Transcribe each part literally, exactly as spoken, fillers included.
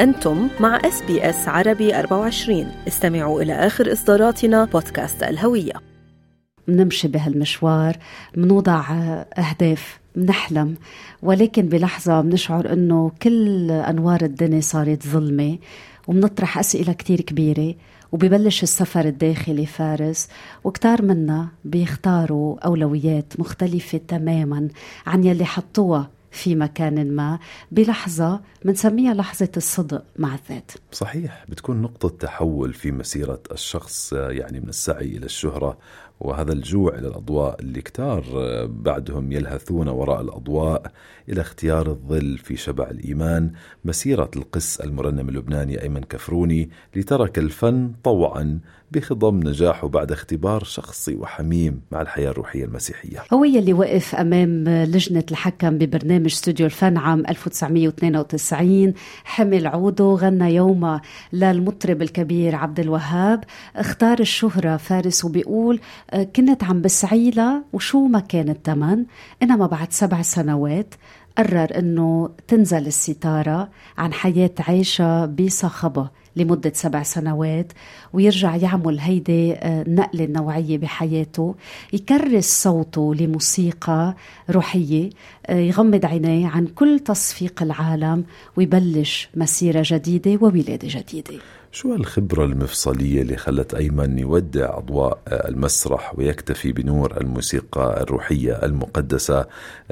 أنتم مع إس بي إس عربي أربعة وعشرين. استمعوا إلى آخر إصداراتنا بودكاست الهوية. منمشي بهالمشوار، منوضع أهداف، منحلم، ولكن بلحظة منشعر أنه كل أنوار الدنيا صارت ظلمة، ومنطرح أسئلة كتير كبيرة، وبيبلش السفر الداخلي فارس، وكتار منا بيختاروا أولويات مختلفة تماما عن يلي حطوها في مكان ما بلحظة بنسميها لحظة الصدق مع الذات. صحيح، بتكون نقطة تحول في مسيرة الشخص، يعني من السعي إلى الشهرة وهذا الجوع إلى الأضواء اللي كتار بعدهم يلهثون وراء الأضواء، إلى اختيار الظل في شبع الإيمان. مسيرة القس المرنم اللبناني أيمن كفروني لترك الفن طوعا بخضم نجاحه بعد اختبار شخصي وحميم مع الحياة الروحية المسيحية. هو يلي وقف أمام لجنة الحكم ببرنامج استوديو الفن عام ألف وتسعمية واثنين وتسعين، حمل عوده، غنى يوما للمطرب الكبير عبد الوهاب، اختار الشهرة فارس وبيقول كنت عم بسعيلة وشو ما كان الثمن، إنما بعد سبع سنوات قرر أنه تنزل الستارة عن حياة عايشة بصخبة لمدة سبع سنوات، ويرجع يعمل هيدي النقلة النوعية بحياته، يكرس صوته لموسيقى روحية، يغمض عينيه عن كل تصفيق العالم ويبلش مسيرة جديدة وولادة جديدة. شو الخبرة المفصلية اللي خلت أيمن يودع أضواء المسرح ويكتفي بنور الموسيقى الروحية المقدسة؟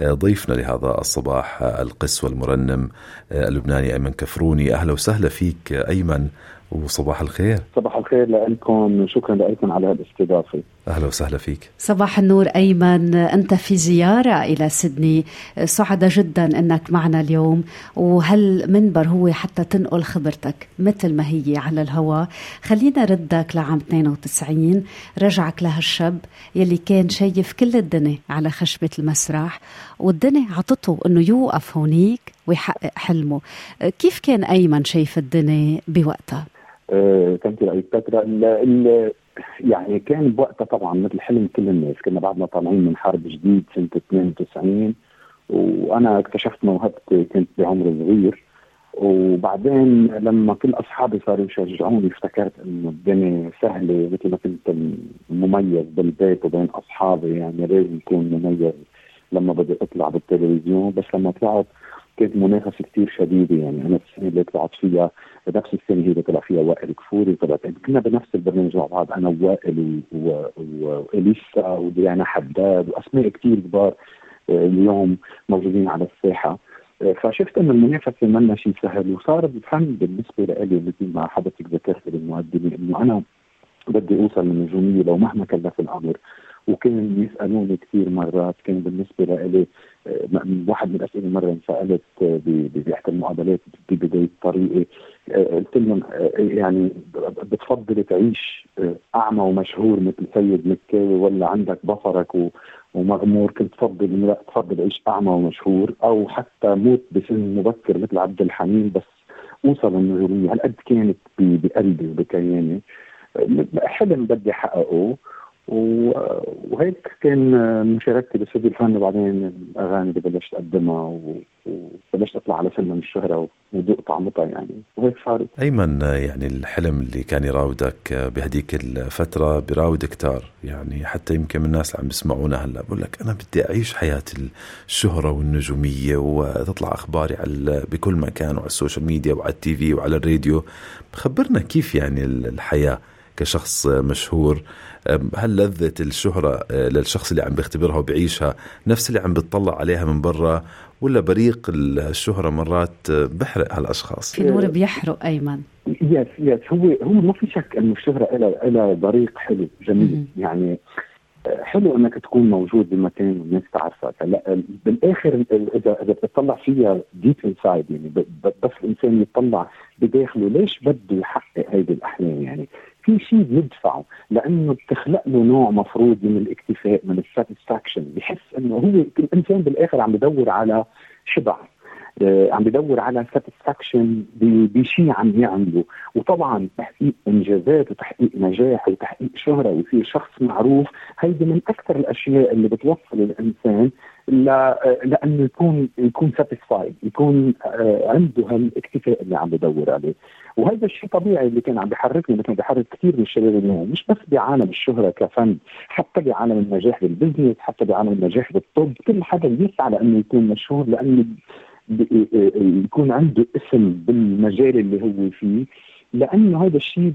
ضيفنا لهذا الصباح القس والمرنم اللبناني أيمن كفروني. أهلا وسهلا فيك أيمن، وصباح الخير. صباح الخير لكم، شكرا لكم على الاستضافة. أهلا وسهلا فيك. صباح النور أيمن، أنت في زيارة إلى سيدني، سعدة جدا أنك معنا اليوم، وهل منبر هو حتى تنقل خبرتك مثل ما هي على الهواء. خلينا ردك لعام اثنين وتسعين، رجعك لهالشاب يلي كان شايف كل الدنيا على خشبة المسرح، والدنيا عطته أنه يوقف هونيك ويحقق حلمه. كيف كان أيمن شايف الدنيا بوقتها؟ أه، كانت رأيك فترة ال يعني كان بوقتها طبعا مثل حلم كل الناس، كنا بعدنا طالعين من حرب جديد سنة اثنين وتسعين، وأنا اكتشفت موهبتي كنت بعمر صغير، وبعدين لما كل أصحابي صاروا يشجعوني افتكرت إنه الدنيا سهلة، مثل ما كنت مميز بالبيت وبين أصحابي، يعني لازم أكون مميز لما بدي أطلع بالتلفزيون. بس لما طلعت كانت منافسة كتير شديدة، يعني أنا السنة اللي طلعت فيها بنفس السنة هي اللي طلع فيها وائل كفوري، طلعت كنا بنفس البرنامج مع بعض، أنا ووائل وإليسا وديانا حداد وأسماء كتير كبار اليوم موجودين على الساحة. فشفت أن المنافسة منا شيء سهل، وصار الفن بالنسبة لألي مثل ما حضرتك ذكرت للمقدمة إنه أنا بدي أوصل للنجومية لو مهما كلف الأمر. وكان يسألوني كثير مرات، كان بالنسبة لي واحد من الأسئلة مرة انسألت بإحدى المقابلات ببداية طريقي، قلت لهم يعني بتفضل تعيش أعمى ومشهور مثل سيد مكاوي ولا عندك بصرك ومغمور؟ كنت تفضل لا، تفضل عيش أعمى ومشهور، أو حتى موت بسن مبكر مثل عبد الحليم بس أوصل النجومية. هالقد كانت بقلبي وبكياني حلم بدي حققه، وهيك كان مشاركتي باستوديو الفن. وبعدين الاغاني اللي بلشت اقدمها وبلشت اطلع على سلم الشهره وذوق طعمتها يعني، وهيك صار. ايمن، يعني الحلم اللي كان يراودك بهديك الفتره براود كتار، يعني حتى يمكن من الناس اللي عم بيسمعونا هلا بقول لك انا بدي اعيش حياه الشهره والنجوميه وتطلع اخباري على بكل مكان وعلى السوشيال ميديا وعلى التي في وعلى الراديو. خبرنا كيف يعني الحياه كشخص مشهور، هل لذة الشهرة للشخص اللي عم بيختبرها وبيعيشها نفس اللي عم بتطلع عليها من برا، ولا بريق الشهرة مرات بحرق هالأشخاص؟ في نور بيحرق أيمن. يس يس هو هو ما في شك إنه الشهرة إلى إلى بريق حلو جميل، يعني حلو إنك تكون موجود بمكان والناس تعرفك. لا بالآخر إذا إذا بتطلع فيها deep inside، يعني بس الإنسان يطلع بداخله ليش بده يحقق هيدي الأحلام، يعني في شيء يدفعه، لأنه بتخلق له نوع مفروض من الاكتفاء، من الساتسفاكشن، بحس أنه هو الإنسان بالآخر عم بدور على شبع، عم بدور على ساتسفاكشن بشيء عم يعمله، وطبعا تحقيق انجازات وتحقيق نجاح وتحقيق شهره ويصير شخص معروف، هيدي من اكثر الاشياء اللي بتوصل الانسان لانه يكون يكون ساتسفايد، يكون عنده هالاكتفاء اللي عم بدور عليه. وهذا الشيء طبيعي اللي كان عم بيحركني، كان بيحرك كثير من الشباب اليوم، مش بس بعالم الشهره كفن، حتى بعالم النجاح بالبزنس، حتى بعالم النجاح بالطب، كل حدا بيسعى لانه يكون مشهور، لانه يكون عنده اسم بالمجال اللي هو فيه، لانه هذا الشيء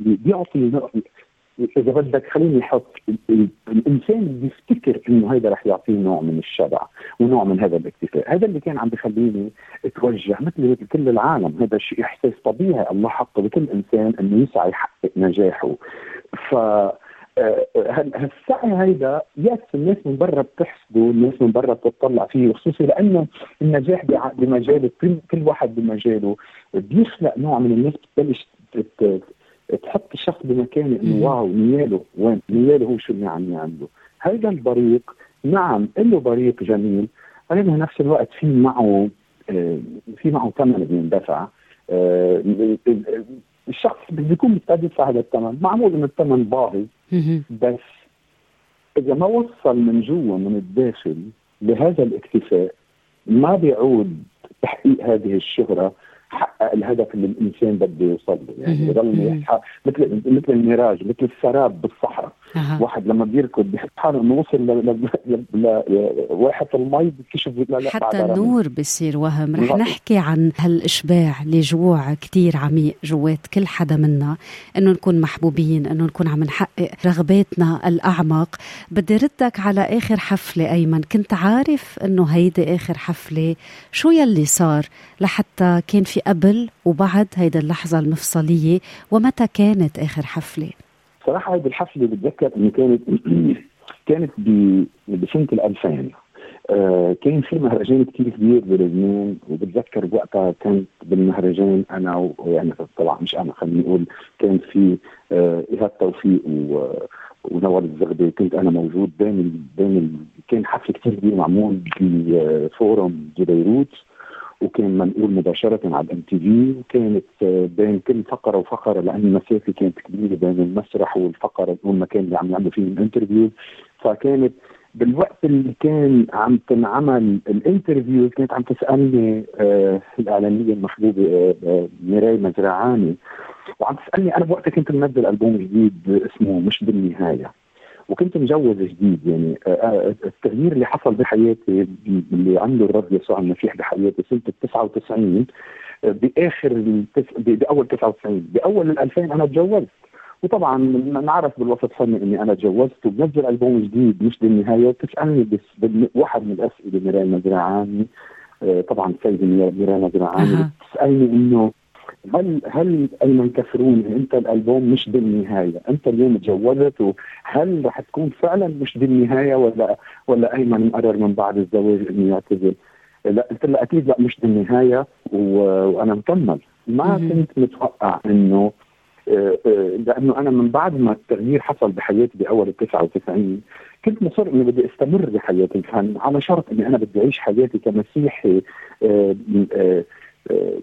بيعطي، اذا بدك خليني احط، الانسان بيفتكر انه هذا رح يعطيه نوع من الشبع ونوع من هذا الاكتفاء. هذا اللي كان عم بخليني اتوجه مثل كل العالم، هذا الشيء احساس طبيعي الله حطه لكل انسان انه يسعى يحقق نجاحه. ف هالسعي هيدا ياس الناس من برا بتحسده، الناس من برا بتطلع فيه، وخصوصا لأنه النجاح بمجاله، كل واحد بمجاله بيخلق نوع من الناس بتبلش تحط الشخص بمكانه، انه واو نياله وين، نياله هو شو اللي عم يعمله. هيدا البريق نعم له بريق جميل، ولكن نفس الوقت في معه في معه ثمن بيندفع. الشخص بده يكون مستعد يدفع هذا الثمن، معمول انه الثمن باهظ، بس اذا ما وصل من جوا من الداخل لهذا الاكتفاء ما بيعود تحقيق هذه الشهره حقق الهدف اللي الانسان بده يوصل له. يعني بضل يحقق مثل مثل الميراج، مثل السراب بالصحراء. أه. واحد لما بيركض بحس حاله انه وصل لواحة المي، بيكتشف حتى النور بيصير وهم. رح نحكي عن هالاشباع لجوع كتير عميق جوات كل حدا منا، انه نكون محبوبين، انه نكون عم نحقق رغباتنا الاعمق. بدي ردك على اخر حفله ايمن، كنت عارف انه هيدي اخر حفله، شو يلي صار لحتى كان في قبل وبعد هيدا اللحظه المفصليه، ومتى كانت اخر حفله؟ صراحة هذه الحفلة بتذكر إنه كانت كانت بسنة الألفين. آه كان في مهرجان كتير كبير بلبنان، وبتذكر وقتها كانت بالمهرجان أنا، ويعني طبعا مش أنا، خليني أقول كان في آه إيهاب توفيق و ونور الزغبي، كنت أنا موجود بين ال بين ال كان حفلة كتير كبير معمول بفورم ببيروت، وكان منقول مباشرة على الام تي في، وكانت بين كل فقرة وفقرة لأن المسافة كانت كبيرة بين المسرح والفقرة والمكان اللي عم يعملوا فيه الانترفيو. فكانت بالوقت اللي كان عم تنعمل الانترفيو كانت عم تسألني آه الإعلامية المحبوبة آه آه ميراي مزرعاني، وعم تسألني أنا بوقتها كنت منزل ألبوم جديد اسمه مش بالنهاية، وكنت مجوز جديد. يعني التغيير اللي حصل بحياتي اللي عنده الرب يسوع المسيح بحياتي سنة تسعة وتسعين، بآخر التس... بأول تسعة وتسعين بأول الألفين أنا تجوزت، وطبعا نعرف بالوسط الفني أني أنا تجوزت وبنزل ألبوم جديد مش للنهاية، وتسألني بس واحد من الأسئلة ميراي مزرعاني، طبعا سيد ميراي مزرعاني، بتسألني أنه هل هل أيمن كفروني أنت الألبوم مش بالنهاية أنت اليوم تجوزت، وهل رح تكون فعلا مش بالنهاية ولا ولا أيمن مقرر من بعد الزواج إنه يعتزل؟ لا قلت له أكيد لا مش بالنهاية وأنا مكمل. ما كنت متوقع إنه لأنه أنا من بعد ما التغيير حصل بحياتي بأول التسعة وتسعين كنت مصر إنه بدي أستمر بحياتي، كان على شرط إني أنا بدي أعيش حياتي كمسيحي آآ آآ آآ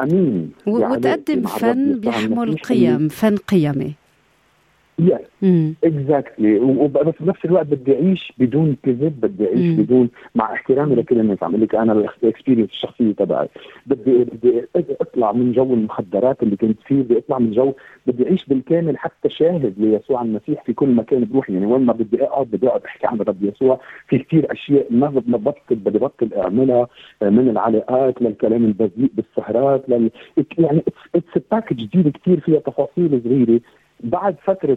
امين، وتقدم فن بيحمل قيم، فن قيمي. يس اكزاكتلي، وبس بنفس الوقت بدي اعيش بدون كذب، بدي اعيش مم. بدون، مع احترامي لكل الناس، عم لك انا الاكسبيرينس الشخصيه تبعي، بدي بدي اطلع من جو المخدرات اللي كنت فيه، بدي اطلع من جو، بدي اعيش بالكامل حتى شاهد ليسوع المسيح في كل مكان بروحي. يعني وين ما بدي اقعد بدي اقعد احكي عن رب يسوع. في كثير اشياء ما ببطل بدي بطل اعملها، من العلاقات للكلام البذيء بالسهرات لل... يعني اتس باكج جديد كثير فيها تفاصيل صغيره. بعد فترة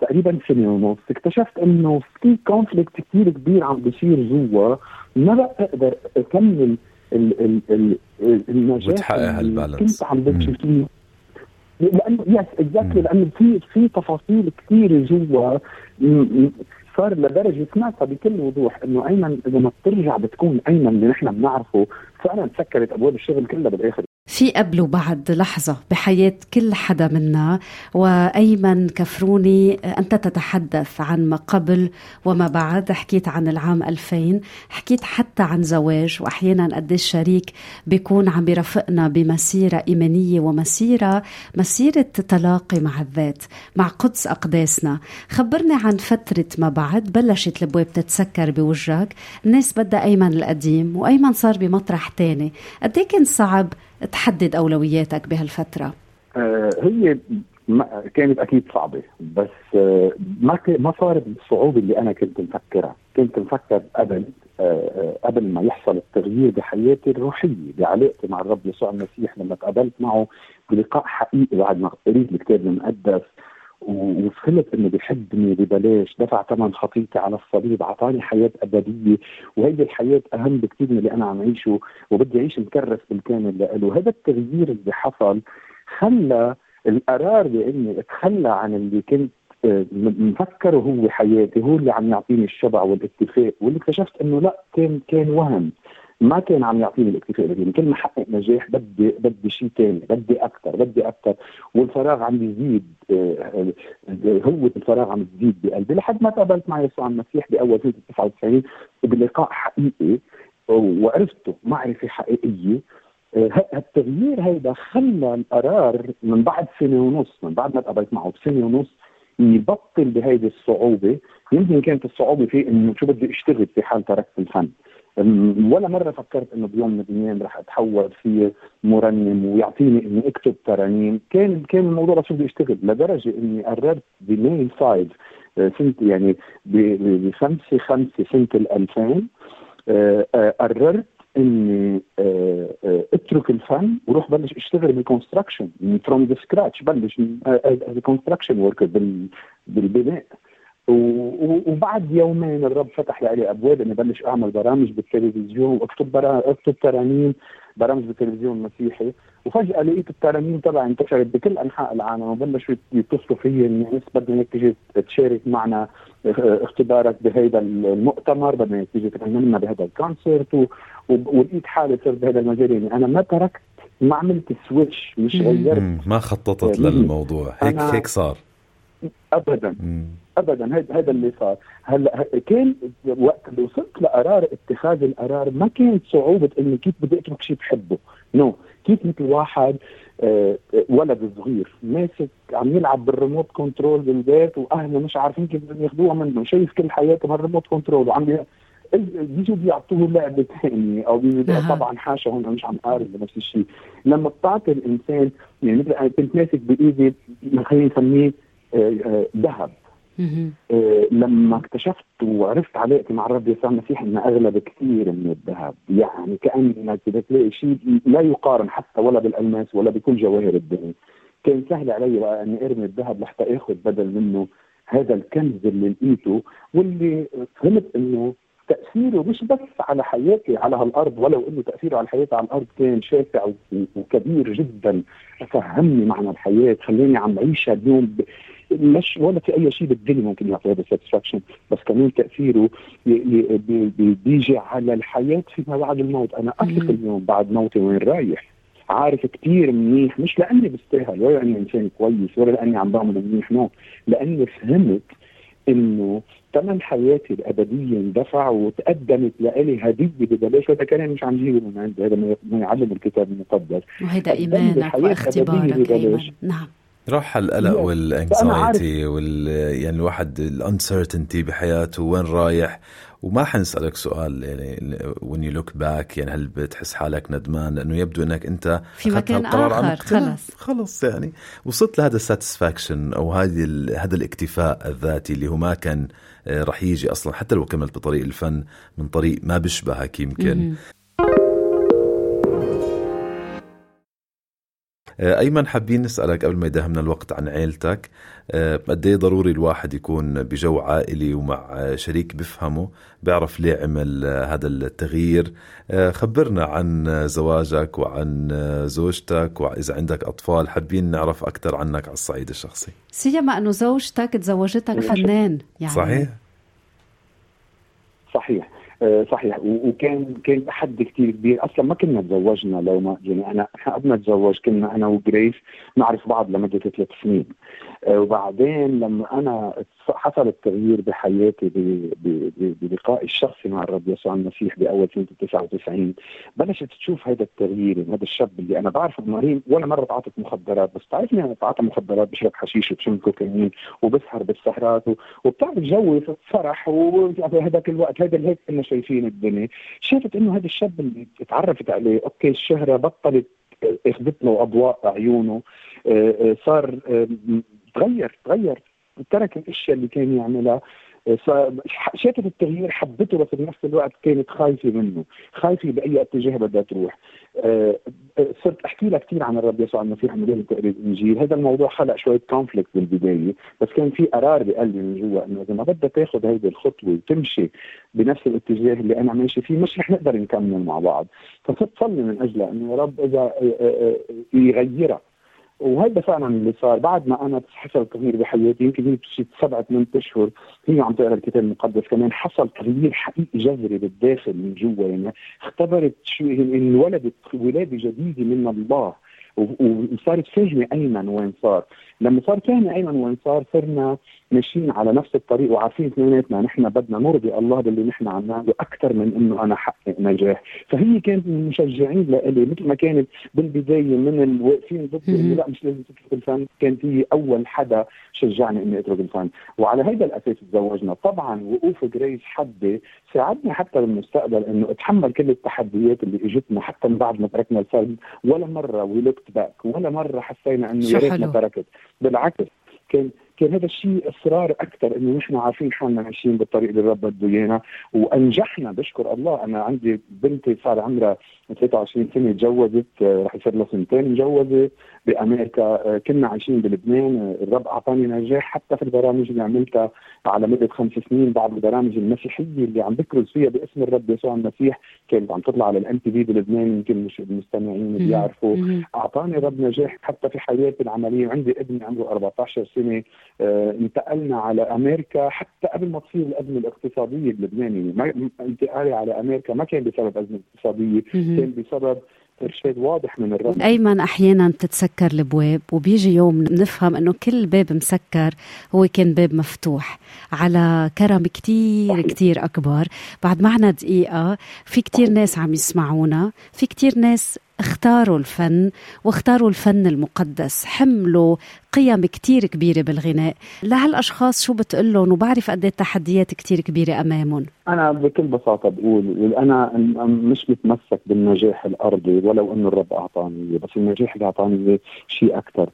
تقريبا سنة ونص اكتشفت انه في كونفليكت كتير كبير عم بيصير جوا، ما بقدر اكمل النجاح وتحقق هالبالانس عم بتشوفيه، لانه يس اكزاكتلي، لانه في في تفاصيل كتير جوا. صار لدرجة سمعتها بكل وضوح انه ايمن اذا ما بترجع بتكون ايمن اللي نحن بنعرفه. فعلا سكرت ابواب الشغل كلها بالاخر. في قبل وبعد لحظة بحياة كل حدا منا. وأيمن كفروني، أنت تتحدث عن ما قبل وما بعد، حكيت عن العام ألفين، حكيت حتى عن زواج، وأحيانا قد الشريك بيكون عم يرافقنا بمسيرة إيمانية ومسيرة مسيرة تلاقي مع الذات، مع قدس أقداسنا. خبرني عن فترة ما بعد، بلشت البواب تتسكر بوجهك، الناس بدأ أيمن القديم وأيمن صار بمطرح تاني، قد ايه كان صعب تحدد أولوياتك بهالفترة؟ آه هي كانت أكيد صعبة، بس آه ما ما صارت بالصعوبة اللي أنا كنت مفكرها. كنت مفكر قبل آه قبل ما يحصل التغيير بحياتي الروحية، بعلاقتي مع الرب يسوع المسيح، لما تقابلت معه بلقاء حقيقي بعد ما قريت الكتاب المقدس وفهمت انه بيحبني ببلاش، دفع ثمن خطيئتي على الصليب، عطاني حياه ابديه، وهيدي الحياه اهم بكثير من اللي انا عم اعيشه، وبدي اعيش مكرس بالكامل له. هذا التغيير اللي حصل خلى القرار باني اتخلى عن اللي كنت مفكره هو حياتي، هو اللي عم يعطيني الشبع والاتفاق، واللي اكتشفت انه لا، كان كان وهم، ما كان عم يعطيني الاكتفاء اللي كل ما حقق نجاح بدي بدي شيء ثاني، بدي اكثر بدي اكثر والفراغ عم يزيد، هو الفراغ عم يزيد بقلبي، لحد ما تقابلت مع يسوع المسيح باول سنه تسعة وتسعين بلقاء حقيقي وعرفته معرفه حقيقيه. هالتغيير هيدا خلى القرار من بعد سنه ونص، من بعد ما تقابلت معه بسنه ونص، يبطل بهيدي الصعوبه. يمكن كانت الصعوبه في انه شو بدي اشتغل في حال تركت الفن، ولا مرة فكرت انه بيوم من الايام رح اتحول فيه مرنم ويعطيني اني اكتب ترانيم. كان كان الموضوع بس بدي اشتغل، لدرجة اني قررت بماي فايف سنة، يعني بخمسة خمسة سنة الألفين قررت اني اترك الفن وروح بلش اشتغل بالكونستراكشن فروم ذا سكراتش، بلش بالكونستراكشن وركر، بالبناء. وبعد يومين الرب فتح لي عليه أبواب أني بلش أعمل برامج بالتلفزيون وأكتب أكتب ترانيم، برامج بالتلفزيون المسيحي. وفجأة لقيت الترانيم طبعا انتشرت بكل أنحاء العالم، وبلشوا يتصلوا فيي الناس، بدنا تيجي تشارك معنا اختبارك بهذا المؤتمر، بدنا تيجي تغني بهذا الكونسرت. ولقيت حالي صرت بهذا المجال، يعني أنا ما تركت، ما عملت سويتش، مش غيرت، ما خططت للموضوع، هيك هيك صار أبدا مم. أبدا. هذا هذا اللي صار. هلا كان وقت اللي وصلت لقرار اتخاذ القرار، ما كانت صعوبة إنه كيف بدي أترك شيء بحبه، نو no. كيف مثل واحد آه ولد صغير ماسك عم يلعب بالريموت كنترول بالبيت، وأهله مش عارفين كيف بدهم ياخدوها منه، شايف كل حياته بالريموت كنترول، وعم بيجوا بيعطوه لعبة ثانية أو بيجوا طبعا حاشا هون مش عم قارن بنفس الشيء. لما بتعطي الإنسان، يعني مثل أنا كنت ماسك بإيدي ما خلينا نسميه ذهب، لما اكتشفت وعرفت علاقتي مع الرب يسوع المسيح انه اغلى بكثير من الذهب، يعني كانك بتلاقي شيء لا يقارن حتى ولا بالالماس ولا بكل جواهر الدنيا. كان سهل علي بقى اني ارمي الذهب لحتى اخذ بدل منه هذا الكنز اللي لقيته، واللي فهمت انه تاثيره مش بس على حياتي على هالارض، ولو انه تاثيره على حياتي على الارض كان شاسع وكبير جدا، فهمني معنى الحياه، خليني عم بعيشها اليوم، مش ولا في اي شيء بالدنيا ممكن يعطي هذا الساتسفاكشن، بس كمان تاثيره بيجي على الحياه فيما بعد الموت. انا اثق اليوم بعد موتي وين رايح، عارف كتير منيح، مش لاني بستاهل ولا اني انسان كويس ولا لاني عم بعمل منيح، نو، لاني فهمت انه ثمن حياتي الابديه اندفع وتقدمت لالي هديه ببلاش. هذا كلام مش عم جيبه من عندي، هذا ما يعلم الكتاب المقدس، وهذا ايمانك واختبارك. نعم، راح القلق والانكسايتي وال يعني الواحد الانسرتينتي بحياته وين رايح. وما حنسألك سؤال يعني when you look back، يعني هل بتحس حالك ندمان لأنه يبدو أنك أنت في مكان آخر؟ خلص خلص يعني وصلت لهذا الساتسفاكشن أو هذه هذا الاكتفاء الذاتي اللي هو ما كان رح يجي أصلا حتى لو كملت بطريق الفن من طريق ما بشبهك يمكن. م- أيمن، حابين نسألك قبل ما يداهمنا الوقت عن عائلتك، قد ايه ضروري الواحد يكون بجو عائلي ومع شريك بفهمه، بيعرف ليه عمل هذا التغيير؟ خبرنا عن زواجك وعن زوجتك، وإذا عندك أطفال حابين نعرف أكثر عنك على الصعيد الشخصي، سيما أنه زوجتك تزوجتك فنان. يعني صحيح صحيح صحيح، وكان كان تحدي كثير كبير. اصلا ما كنا تزوجنا، لو ما يعني انا احنا قبل ما نتزوج كنا انا وجريس نعرف بعض لمده ثلاث سنين، وبعدين لما انا حصل التغيير بحياتي بلقائي الشخصي مع الرب يسوع المسيح باول سنه تسعة وتسعين، بلشت تشوف هذا التغيير. هذا الشاب اللي انا بعرفه مريض ولا مره تعاطت مخدرات، بس تعرفني انا بتعاطى مخدرات، بشرب حشيش وبشم كوكايين وبسهر بالسهرات وبتعمل جو فرح، وهذاك الوقت هذا هيك كنا شايفين الدنيا. شافت انه هذا الشاب اللي اتعرفت عليه اوكي الشهره بطلت اخذت له اضواء عيونه، صار تغير تغير ترك الاشياء اللي كان يعملها، شافت التغيير حبته، بس بنفس الوقت كانت خايفه منه، خايفه باي اتجاه بدها تروح. أه صرت احكي لها كثير عن الرب يسوع المسيح ومدير تقرير الانجيل. هذا الموضوع خلق شويه كونفليكت بالبدايه، بس كان في قرار بقلبي من جوا انه اذا ما بدها تاخذ هيدي الخطوه وتمشي بنفس الاتجاه اللي انا ماشي فيه مش رح نقدر نكمل مع بعض. فصرت صلي من اجلها انه يا رب اذا يغيرها، وهذا فعلا اللي صار. بعد ما انا حصل تغيير بحياتي يمكن شي سبعة ثمان اشهر هي عم تقرا الكتاب المقدس، كمان حصل تغيير حقيقي جذري بالداخل من جوا. يعني اختبرت شو ان ولدت ولاده جديده من الله، وصارت فاهمه ايمن وين صار. لما صار فاهمه ايمن وين صار صرنا ماشيين على نفس الطريق وعارفين اثنيناتنا نحن بدنا نرضي الله باللي نحن عم نعمله اكثر من انه انا حقق نجاح. فهي كانت من المشجعين لإلي، مثل ما كانت بالبدايه من الواقفين ضد انه لا مش لازم تترك الفن، كانت هي اول حدا شجعني اني اترك الفن، وعلى هذا الاساس تزوجنا. طبعا وقوف جريس حدي ساعدني حتى بالمستقبل انه اتحمل كل التحديات اللي اجتنا حتى من بعد ما تركنا الفن. ولا مره ولوكت باك، ولا مره حسينا انه يا ريتنا تركت، بالعكس كان كان هذا الشيء اصرار اكثر انه نحن عارفين حالنا ماشيين بالطريق اللي الرب بده ايانا، وانجحنا بشكر الله. انا عندي بنتي صار عمرها ثلاثة وعشرين سنه، تجوزت رح يصير لها سنتين، تجوزت بامريكا، كنا عايشين بلبنان. الرب اعطاني نجاح حتى في البرامج اللي عملتها على مده خمس سنين، بعض البرامج المسيحيه اللي عم بكرز فيها باسم الرب يسوع المسيح كانت عم تطلع على الام تي في بلبنان، يمكن مش المستمعين بيعرفوا. اعطاني الرب نجاح حتى في حياتي العمليه. عندي ابن عمره أربعة عشر سنه، آه، انتقلنا على امريكا حتى قبل ما تصير الازمه الاقتصاديه اللبنانيه. ما انتقالي على امريكا ما كان بسبب ازمه اقتصاديه، كان بسبب ارشاد واضح من الرب. ايمن احيانا بتتسكر الابواب وبيجي يوم نفهم انه كل باب مسكر هو كان باب مفتوح على كرم كتير كتير اكبر. بعد معنا دقيقه، في كتير ناس عم يسمعونا، في كتير ناس اختاروا الفن واختاروا الفن المقدس، حملوا قيم كتير كبيرة بالغناء. لهالأشخاص شو بتقلهم؟ وبعرف قد ايه التحديات كتير كبيرة أمامهم. أنا بكل بساطة بقول أنا مش متمسك بالنجاح الأرضي، ولو أنه الرب أعطاني، بس النجاح اللي أعطاني شيء أكتر،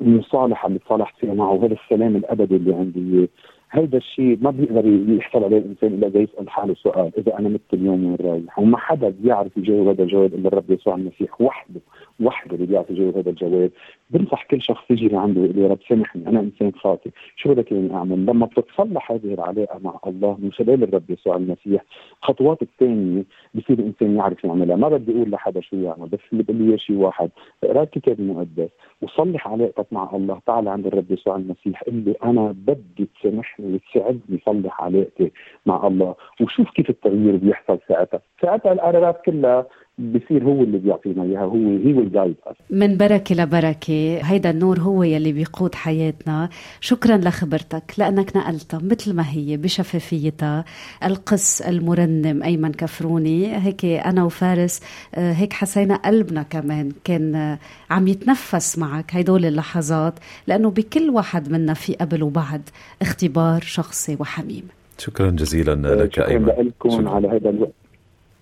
المصالحة اللي اتصالحت فيها معه، وهذا السلام الأبدي اللي عندي. هذا الشيء ما بيقدر يحصل عليه الإنسان إلا إذا يسأل حاله سؤال، إذا أنا مت اليوم وين رايح؟ وما حدا بيعرف يجاوب هذا الجواب إلا الرب يسوع المسيح وحده، وحده اللي بيعرف يجاوب هذا الجواب. بنصح كل شخص يجي لعنده يقول يا رب سامحني أنا إنسان خاطئ، شو بدك إني أعمل؟ لما بتتصلح هذه العلاقة مع الله من خلال الرب يسوع المسيح، خطوات الثانية بصير الإنسان يعرف يعملها. ما بدي أقول لحدا شو يعمل، بس اللي بقول لي شيء واحد، اقرأ الكتاب المقدس وصلح علاقتك مع الله، تعال عند الرب يسوع المسيح اللي أنا بدي سامحني وتساعدني صلح علاقتي مع الله، وشوف كيف التغيير بيحصل ساعتها. ساعتها القرارات كلها بيصير هو اللي بيعطينا اياها، هو هو الجايد من بركه لبركه. هيدا النور هو يلي بيقود حياتنا. شكرا لخبرتك، لانك نقلتها مثل ما هي بشفافيتها، القس المرنم ايمن كفروني. هيك انا وفارس هيك حسينا قلبنا كمان كان عم يتنفس معك هيدول اللحظات، لانه بكل واحد منا في قبل وبعد اختبار شخصي وحميم. شكرا جزيلا لك ايمن، شكرا لكم على هذا الوقت،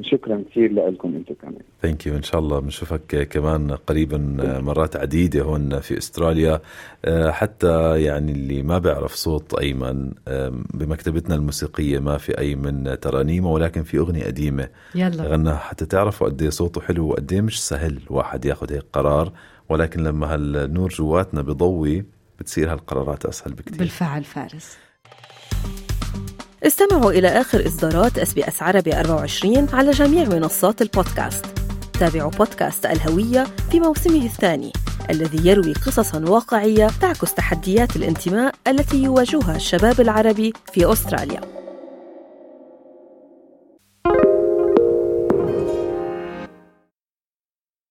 شكرا كثير لكم انتم كمان. ثانك يو. ان شاء الله بنشوفك كمان قريبا مرات عديده هون في استراليا. حتى يعني اللي ما بيعرف صوت ايمن، بمكتبتنا الموسيقيه ما في اي من ترانيمه، ولكن في اغنيه قديمه يلا غناها حتى تعرفوا قد ايه صوته حلو وقد ايه مش سهل واحد ياخذ هيك قرار، ولكن لما هالنور جواتنا بضوي بتصير هالقرارات اسهل بكثير. بالفعل فارس. استمعوا إلى آخر إصدارات اس بي اس عربي أربعة وعشرين على جميع منصات البودكاست. تابعوا بودكاست الهوية في موسمه الثاني الذي يروي قصصاً واقعية تعكس تحديات الانتماء التي يواجهها الشباب العربي في أستراليا.